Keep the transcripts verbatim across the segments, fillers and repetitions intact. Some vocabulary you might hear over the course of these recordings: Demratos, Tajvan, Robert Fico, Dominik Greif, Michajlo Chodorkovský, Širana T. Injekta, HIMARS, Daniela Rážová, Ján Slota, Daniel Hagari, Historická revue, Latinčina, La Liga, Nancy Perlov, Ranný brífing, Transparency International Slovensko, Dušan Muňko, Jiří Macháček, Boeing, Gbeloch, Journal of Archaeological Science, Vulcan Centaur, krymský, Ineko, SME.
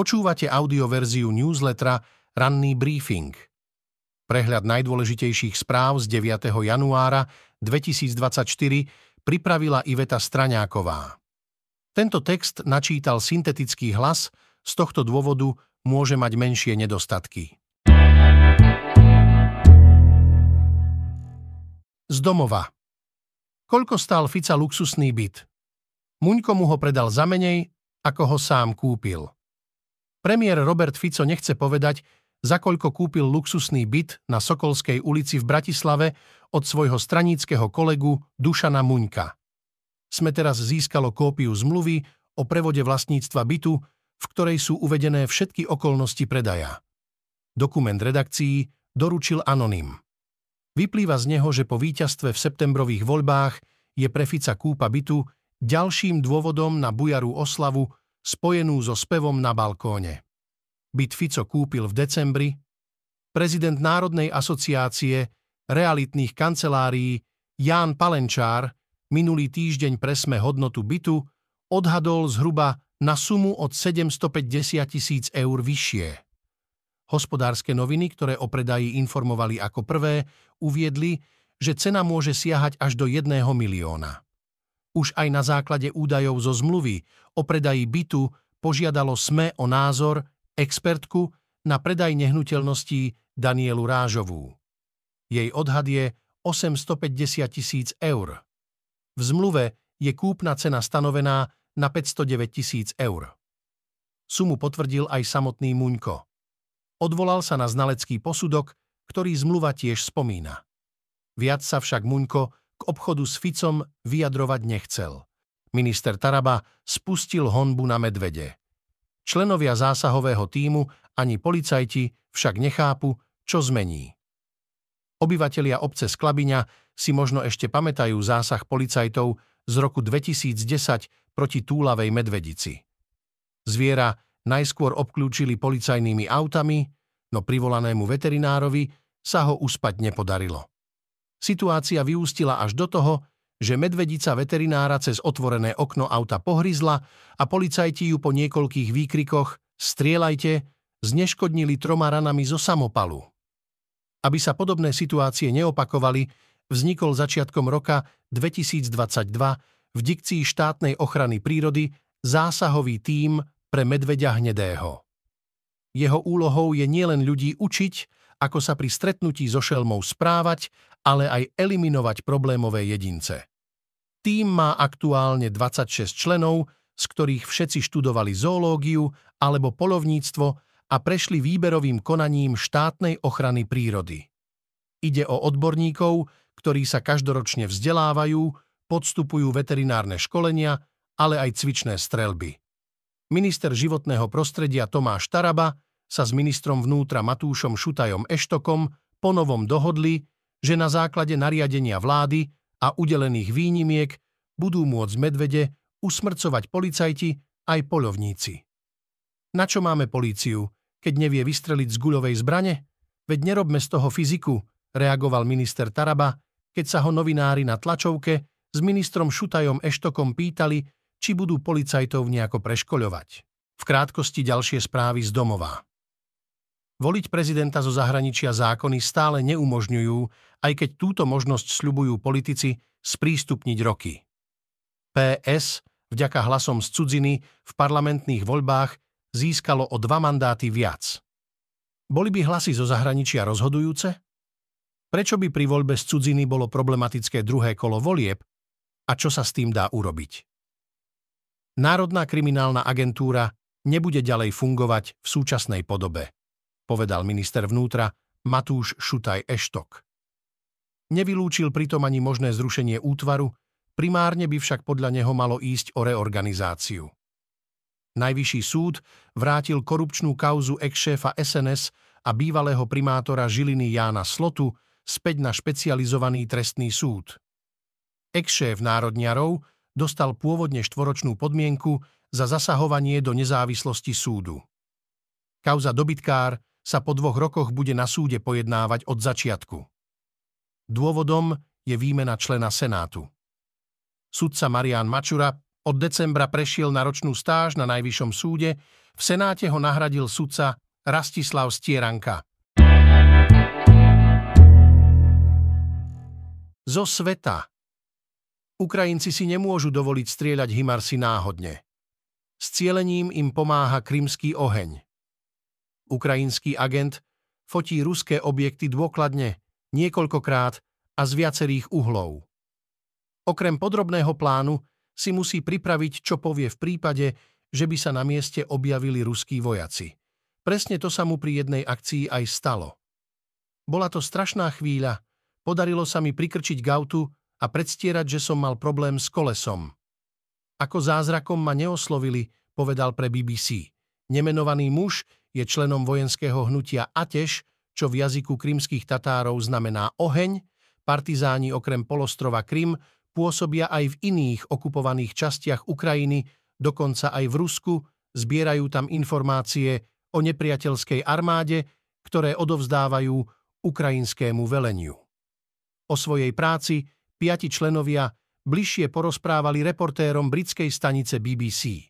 Počúvate audioverziu newslettera Ranný briefing. Prehľad najdôležitejších správ z deviateho januára dvetisícdvadsaťštyri pripravila Iveta Straňáková. Tento text načítal syntetický hlas, z tohto dôvodu môže mať menšie nedostatky. Z domova. Koľko stál Fica luxusný byt? Muňko mu ho predal za menej, ako ho sám kúpil. Premiér Robert Fico nechce povedať, za koľko kúpil luxusný byt na Sokolskej ulici v Bratislave od svojho straníckeho kolegu Dušana Muňka. Sme teraz získalo kópiu zmluvy o prevode vlastníctva bytu, v ktorej sú uvedené všetky okolnosti predaja. Dokument redakcií doručil anonym. Vyplýva z neho, že po víťazstve v septembrových voľbách je pre Fica kúpa bytu ďalším dôvodom na bujarú oslavu spojenú so spevom na balkóne. Byt Fico kúpil v decembri. Prezident Národnej asociácie realitných kancelárií Ján Palenčár minulý týždeň presme hodnotu bytu odhadol zhruba na sumu od sedemstopäťdesiat tisíc eur vyššie. Hospodárske noviny, ktoré o predaji informovali ako prvé, uviedli, že cena môže siahať až do jedného milióna. Už aj na základe údajov zo zmluvy o predaji bytu požiadalo es em e o názor expertku na predaj nehnuteľností Danielu Rážovú. Jej odhad je osemstopäťdesiat tisíc eur. V zmluve je kúpna cena stanovená na päťstodeväť tisíc eur. Sumu potvrdil aj samotný Muňko. Odvolal sa na znalecký posudok, ktorý zmluva tiež spomína. Viac sa však Muňko k obchodu s Ficom vyjadrovať nechcel. Minister Taraba spustil honbu na medvede. Členovia zásahového tímu ani policajti však nechápu, čo zmení. Obyvatelia obce Sklabiňa si možno ešte pamätajú zásah policajtov z roku dvetisícdesať proti Túlavej Medvedici. Zviera najskôr obklúčili policajnými autami, no privolanému veterinárovi sa ho uspať nepodarilo. Situácia vyústila až do toho, že medvedica veterinára cez otvorené okno auta pohryzla a policajti ju po niekoľkých výkrikoch "strieľajte" zneškodnili troma ranami zo samopalu. Aby sa podobné situácie neopakovali, vznikol začiatkom roka dvetisícdvadsaťdva v dikcii štátnej ochrany prírody zásahový tím pre medveďa hnedého. Jeho úlohou je nielen ľudí učiť, ako sa pri stretnutí so šelmou správať, ale aj eliminovať problémové jedince. Tím má aktuálne dvadsaťšesť členov, z ktorých všetci študovali zoológiu alebo poľovníctvo a prešli výberovým konaním štátnej ochrany prírody. Ide o odborníkov, ktorí sa každoročne vzdelávajú, podstupujú veterinárne školenia, ale aj cvičné streľby. Minister životného prostredia Tomáš Taraba sa s ministrom vnútra Matúšom Šutajom Eštokom ponovom dohodli, že na základe nariadenia vlády a udelených výnimiek budú môcť medvede usmrcovať policajti aj poľovníci. Na čo máme políciu, keď nevie vystreliť z guľovej zbrane? Veď nerobme z toho fyziku, reagoval minister Taraba, keď sa ho novinári na tlačovke s ministrom Šutajom Eštokom pýtali, či budú policajtov nejako preškoľovať. V krátkosti ďalšie správy z domova. Voliť prezidenta zo zahraničia zákony stále neumožňujú, aj keď túto možnosť sľubujú politici sprístupniť roky. pé es vďaka hlasom z cudziny v parlamentných voľbách získalo o dva mandáty viac. Boli by hlasy zo zahraničia rozhodujúce? Prečo by pri voľbe z cudziny bolo problematické druhé kolo volieb a čo sa s tým dá urobiť? Národná kriminálna agentúra nebude ďalej fungovať v súčasnej podobe, povedal minister vnútra Matúš Šutaj Eštok. Nevylúčil pritom ani možné zrušenie útvaru, primárne by však podľa neho malo ísť o reorganizáciu. Najvyšší súd vrátil korupčnú kauzu ex-šéfa es en es a bývalého primátora Žiliny Jána Slotu späť na špecializovaný trestný súd. Ex-šéf národniarov dostal pôvodne štvoročnú podmienku za zasahovanie do nezávislosti súdu. Kauza dobytkár sa po dvoch rokoch bude na súde pojednávať od začiatku. Dôvodom je výmena člena Senátu. Sudca Marian Mačura od decembra prešiel na ročnú stáž na Najvyššom súde, v V senáte ho nahradil sudca Rastislav Stieranka. Zo sveta. Ukrajinci si nemôžu dovoliť strieľať himarsi náhodne. S cielením im pomáha krymský oheň. Ukrajinský agent fotí ruské objekty dôkladne, niekoľkokrát a z viacerých uhlov. Okrem podrobného plánu si musí pripraviť, čo povie v prípade, že by sa na mieste objavili ruskí vojaci. Presne to sa mu pri jednej akcii aj stalo. Bola to strašná chvíľa, podarilo sa mi prikrčiť gautu a predstierať, že som mal problém s kolesom. Ako zázrakom ma neoslovili, povedal pre bé bé cé. Nemenovaný muž je členom vojenského hnutia Ateš, čo v jazyku krymských Tatárov znamená oheň. Partizáni okrem polostrova Krym pôsobia aj v iných okupovaných častiach Ukrajiny, dokonca aj v Rusku, zbierajú tam informácie o nepriateľskej armáde, ktoré odovzdávajú ukrajinskému veleniu. O svojej práci piati členovia bližšie porozprávali reportérom britskej stanice bé bé cé.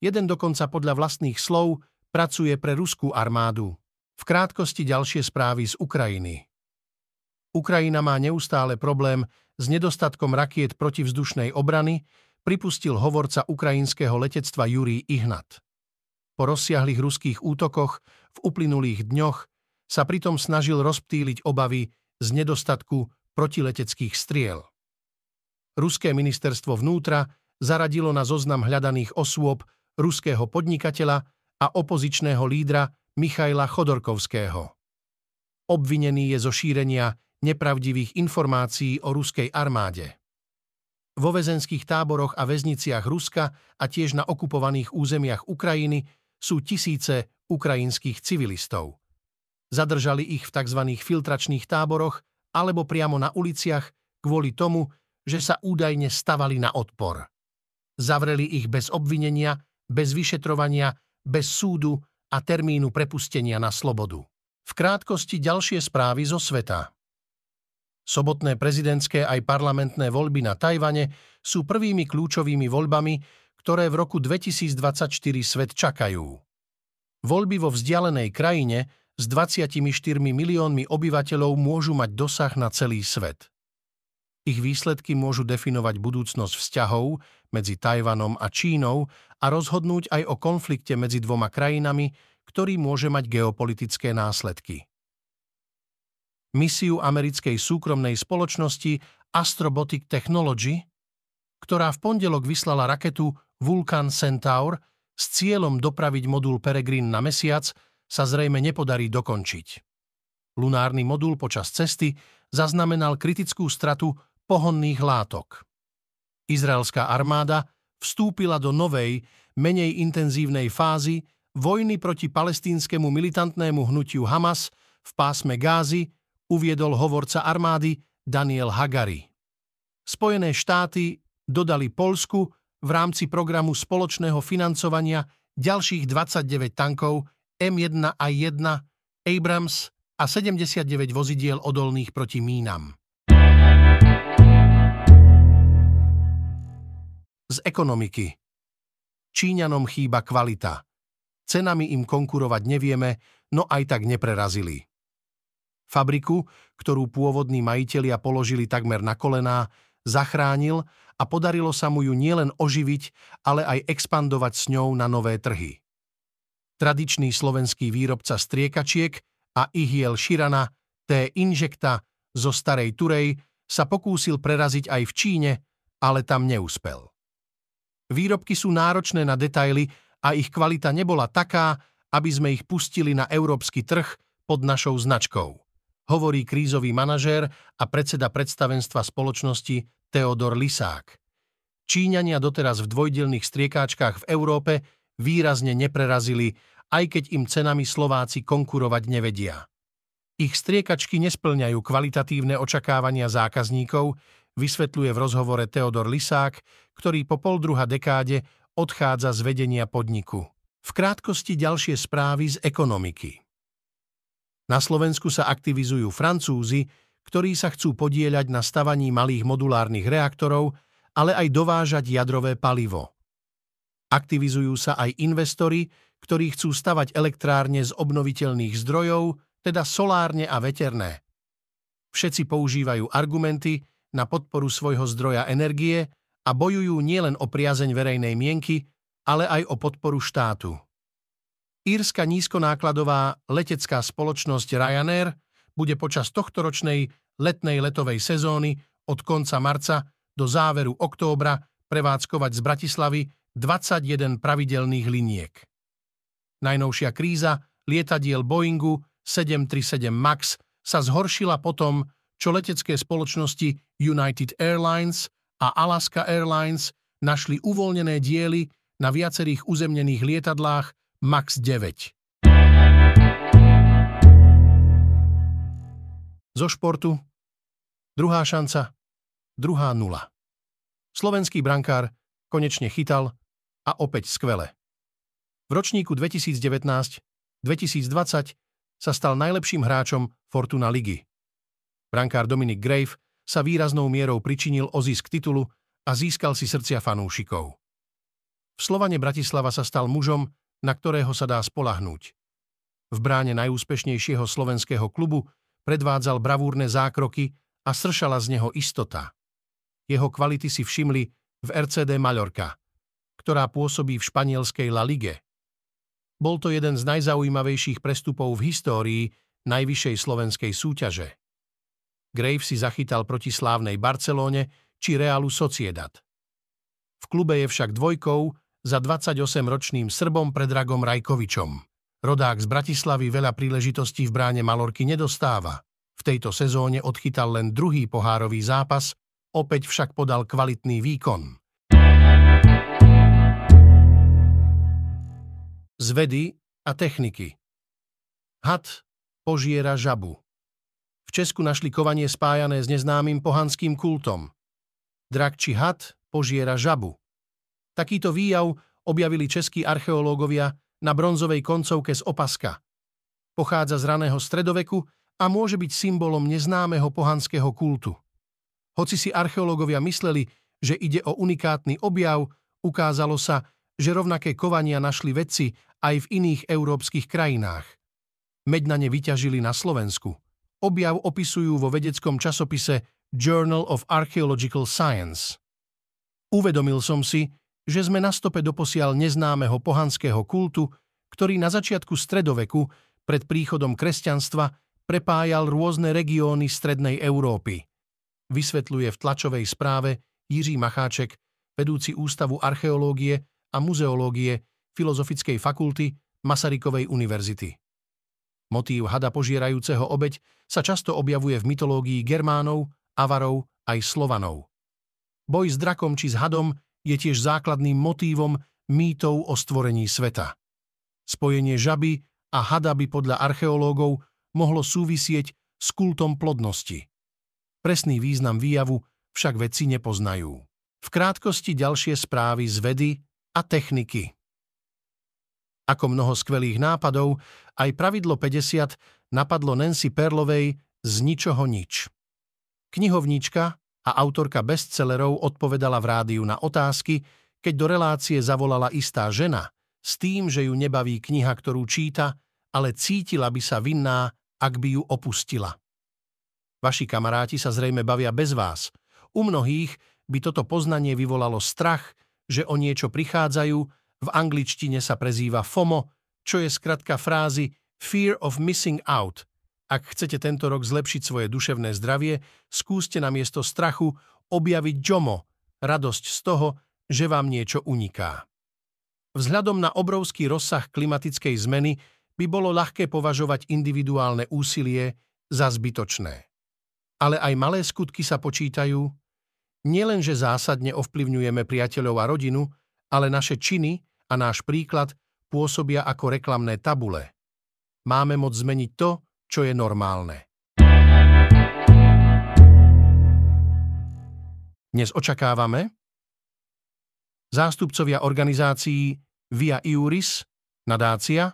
Jeden dokonca podľa vlastných slov pracuje pre ruskú armádu. V krátkosti ďalšie správy z Ukrajiny. Ukrajina má neustále problém s nedostatkom rakiet protivzdušnej obrany, pripustil hovorca ukrajinského letectva Jurij Ihnat. Po rozsiahlých ruských útokoch v uplynulých dňoch sa pritom snažil rozptýliť obavy z nedostatku protileteckých striel. Ruské ministerstvo vnútra zaradilo na zoznam hľadaných osôb ruského podnikateľa a opozičného lídra Michajla Chodorkovského. Obvinený je zo šírenia nepravdivých informácií o ruskej armáde. Vo väzenských táboroch a väzniciach Ruska a tiež na okupovaných územiach Ukrajiny sú tisíce ukrajinských civilistov. Zadržali ich v tzv. Filtračných táboroch alebo priamo na uliciach kvôli tomu, že sa údajne stavali na odpor. Zavreli ich bez obvinenia, bez vyšetrovania, bez súdu a termínu prepustenia na slobodu. V krátkosti ďalšie správy zo sveta. Sobotné prezidentské aj parlamentné voľby na Tajvane sú prvými kľúčovými voľbami, ktoré v roku dvetisícdvadsaťštyri svet čakajú. Voľby vo vzdialenej krajine s dvadsiatimi štyrmi miliónmi obyvateľov môžu mať dosah na celý svet. Ich výsledky môžu definovať budúcnosť vzťahov medzi Tajvanom a Čínou a rozhodnúť aj o konflikte medzi dvoma krajinami, ktorý môže mať geopolitické následky. Misiu americkej súkromnej spoločnosti Astrobotic Technology, ktorá v pondelok vyslala raketu Vulcan Centaur s cieľom dopraviť modul Peregrin na mesiac, sa zrejme nepodarí dokončiť. Lunárny modul počas cesty zaznamenal kritickú stratu pohonných látok. Izraelská armáda vstúpila do novej, menej intenzívnej fázy vojny proti palestínskemu militantnému hnutiu Hamas v pásme Gázy, uviedol hovorca armády Daniel Hagari. Spojené štáty dodali Poľsku v rámci programu spoločného financovania ďalších dvadsaťdeväť tankov em jeden á jeden Abrams a sedemdesiatdeväť vozidiel odolných proti mínam. Z ekonomiky. Číňanom chýba kvalita. Cenami im konkurovať nevieme, no aj tak neprerazili. Fabriku, ktorú pôvodní majitelia položili takmer na kolená, zachránil a podarilo sa mu ju nielen oživiť, ale aj expandovať s ňou na nové trhy. Tradičný slovenský výrobca striekačiek a ihiel širana T. Injekta zo starej Turej sa pokúsil preraziť aj v Číne, ale tam neúspel. Výrobky sú náročné na detaily a ich kvalita nebola taká, aby sme ich pustili na európsky trh pod našou značkou, hovorí krízový manažér a predseda predstavenstva spoločnosti Teodor Lisák. Číňania doteraz v dvojdelných striekáčkách v Európe výrazne neprerazili, aj keď im cenami Slováci konkurovať nevedia. Ich striekačky nesplňajú kvalitatívne očakávania zákazníkov, vysvetľuje v rozhovore Teodor Lisák, ktorý po poldruha dekáde odchádza z vedenia podniku. V krátkosti ďalšie správy z ekonomiky. Na Slovensku sa aktivizujú Francúzi, ktorí sa chcú podieľať na stavaní malých modulárnych reaktorov, ale aj dovážať jadrové palivo. Aktivizujú sa aj investori, ktorí chcú stavať elektrárne z obnoviteľných zdrojov, teda solárne a veterné. Všetci používajú argumenty na podporu svojho zdroja energie a bojujú nielen o priazeň verejnej mienky, ale aj o podporu štátu. Írska nízkonákladová letecká spoločnosť Ryanair bude počas tohtoročnej letnej letovej sezóny od konca marca do záveru októbra prevádzkovať z Bratislavy dvadsaťjeden pravidelných liniek. Najnovšia kríza lietadiel Boeingu sedem tri sedem MAX sa zhoršila potom, čo letecké spoločnosti United Airlines a Alaska Airlines našli uvoľnené diely na viacerých uzemnených lietadlách MAX deväť. Zo športu druhá šanca, druhá nula. Slovenský brankár konečne chytal a opäť skvele. V ročníku dvetisíc devätnásť dvetisíc dvadsať sa stal najlepším hráčom Fortuna Ligy. Brankár Dominik Greif sa výraznou mierou pričinil o zisk titulu a získal si srdcia fanúšikov. V Slovane Bratislava sa stal mužom, na ktorého sa dá spolahnúť. V bráne najúspešnejšieho slovenského klubu predvádzal bravúrne zákroky a sršala z neho istota. Jeho kvality si všimli v er cé dé Mallorca, ktorá pôsobí v španielskej La Lige. Bol to jeden z najzaujímavejších prestupov v histórii najvyššej slovenskej súťaže. Greif si zachytal proti slávnej Barcelone či Realu Sociedad. V klube je však dvojkou za dvadsaťosemročným Srbom Predragom Rajkovičom. Rodák z Bratislavy veľa príležitostí v bráne Malorky nedostáva. V tejto sezóne odchytal len druhý pohárový zápas, opäť však podal kvalitný výkon. Z vedy a techniky. Had požiera žabu. V Česku našli kovanie spájané s neznámym pohanským kultom. Drakčí had požiera žabu. Takýto výjav objavili českí archeológovia na bronzovej koncovke z opaska. Pochádza z raného stredoveku a môže byť symbolom neznámeho pohanského kultu. Hoci si archeológovia mysleli, že ide o unikátny objav, ukázalo sa, že rovnaké kovania našli vedci aj v iných európskych krajinách. Meď na ne vyťažili na Slovensku. Objav opisujú vo vedeckom časopise Journal of Archaeological Science. Uvedomil som si, že sme na stope doposiaľ neznámeho pohanského kultu, ktorý na začiatku stredoveku pred príchodom kresťanstva prepájal rôzne regióny strednej Európy. Vysvetľuje v tlačovej správe Jiří Macháček, vedúci Ústavu archeológie a muzeológie Filozofickej fakulty Masarykovej univerzity. Motív hada požierajúceho obeť sa často objavuje v mytológii Germánov, Avarov aj Slovanov. Boj s drakom či s hadom je tiež základným motívom mýtov o stvorení sveta. Spojenie žaby a hada by podľa archeológov mohlo súvisieť s kultom plodnosti. Presný význam výjavu však vedci nepoznajú. V krátkosti ďalšie správy z vedy a techniky. Ako mnoho skvelých nápadov, aj pravidlo päťdesiat napadlo Nancy Perlovej z ničoho nič. Knihovníčka a autorka bestsellerov odpovedala v rádiu na otázky, keď do relácie zavolala istá žena, s tým, že ju nebaví kniha, ktorú číta, ale cítila by sa vinná, ak by ju opustila. Vaši kamaráti sa zrejme bavia bez vás. U mnohých by toto poznanie vyvolalo strach, že o niečo prichádzajú, v angličtine sa prezýva FOMO, čo je skratka frázy Fear of Missing Out. Ak chcete tento rok zlepšiť svoje duševné zdravie, skúste namiesto strachu objaviť JOMO, radosť z toho, že vám niečo uniká. Vzhľadom na obrovský rozsah klimatickej zmeny by bolo ľahké považovať individuálne úsilie za zbytočné. Ale aj malé skutky sa počítajú. Nielenže zásadne ovplyvňujeme priateľov a rodinu, ale naše činy a náš príklad pôsobia ako reklamné tabule. Máme moc zmeniť to, čo je normálne. Dnes očakávame zástupcovia organizácií Via Iuris, nadácia,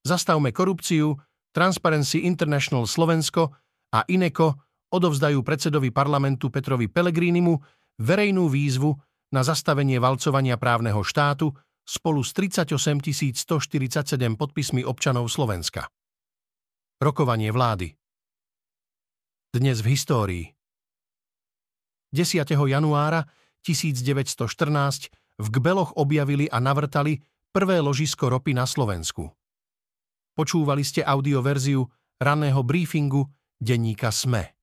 Zastavme korupciu, Transparency International Slovensko a Ineko odovzdajú predsedovi parlamentu Petrovi Pelegrinimu verejnú výzvu na zastavenie valcovania právneho štátu spolu s tridsaťosem tisíc stoštyridsaťsedem podpismi občanov Slovenska. Rokovanie vlády. Dnes v histórii. desiateho januára tisícdeväťstoštrnásť v Gbeloch objavili a navrtali prvé ložisko ropy na Slovensku. Počúvali ste audioverziu ranného briefingu denníka es em e.